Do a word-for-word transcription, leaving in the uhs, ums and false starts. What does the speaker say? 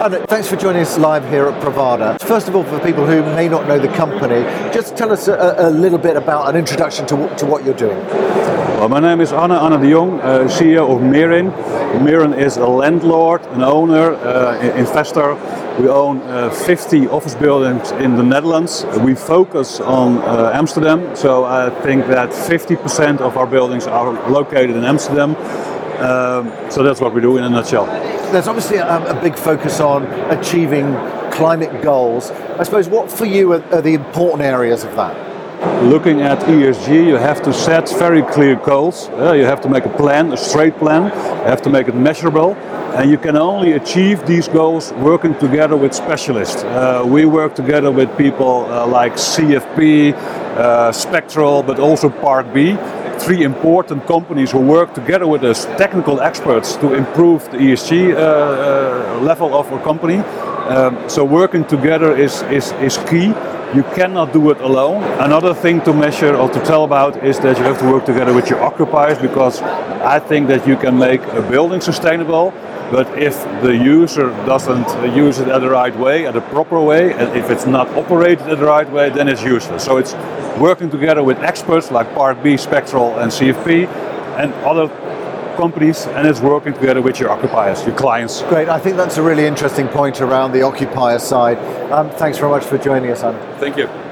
Hi there. Thanks for joining us live here at Provada. First of all, for people who may not know the company, just tell us a, a little bit about an introduction to, to what you're doing. Well, my name is Anne, Anne de Jong, uh, C E O of Merin. Merin is a landlord, an owner, uh, investor. We own uh, fifty office buildings in the Netherlands. We focus on uh, Amsterdam, so I think that fifty percent of our buildings are located in Amsterdam. Um, so that's what we do in a nutshell. There's obviously a, a big focus on achieving climate goals. I suppose what for you are, are the important areas of that? Looking at E S G, you have to set very clear goals. Uh, you have to make a plan, a straight plan. You have to make it measurable. And you can only achieve these goals working together with specialists. Uh, we work together with people uh, like C F P, uh, Spectral, but also Part B. Three important companies who work together with us, technical experts, to improve the E S G uh, uh, level of our company. Um, so working together is, is, is key. You cannot do it alone. Another thing to measure or to tell about is that you have to work together with your occupiers, because I think that you can make a building sustainable, but if the user doesn't use it at the right way, at the proper way, and if it's not operated at the right way, then it's useless. So it's working together with experts like Part B, Spectral and C F P and other companies, and it's working together with your occupiers, your clients. Great, I think that's a really interesting point around the occupier side. Um, thanks very much for joining us, Anne. Thank you.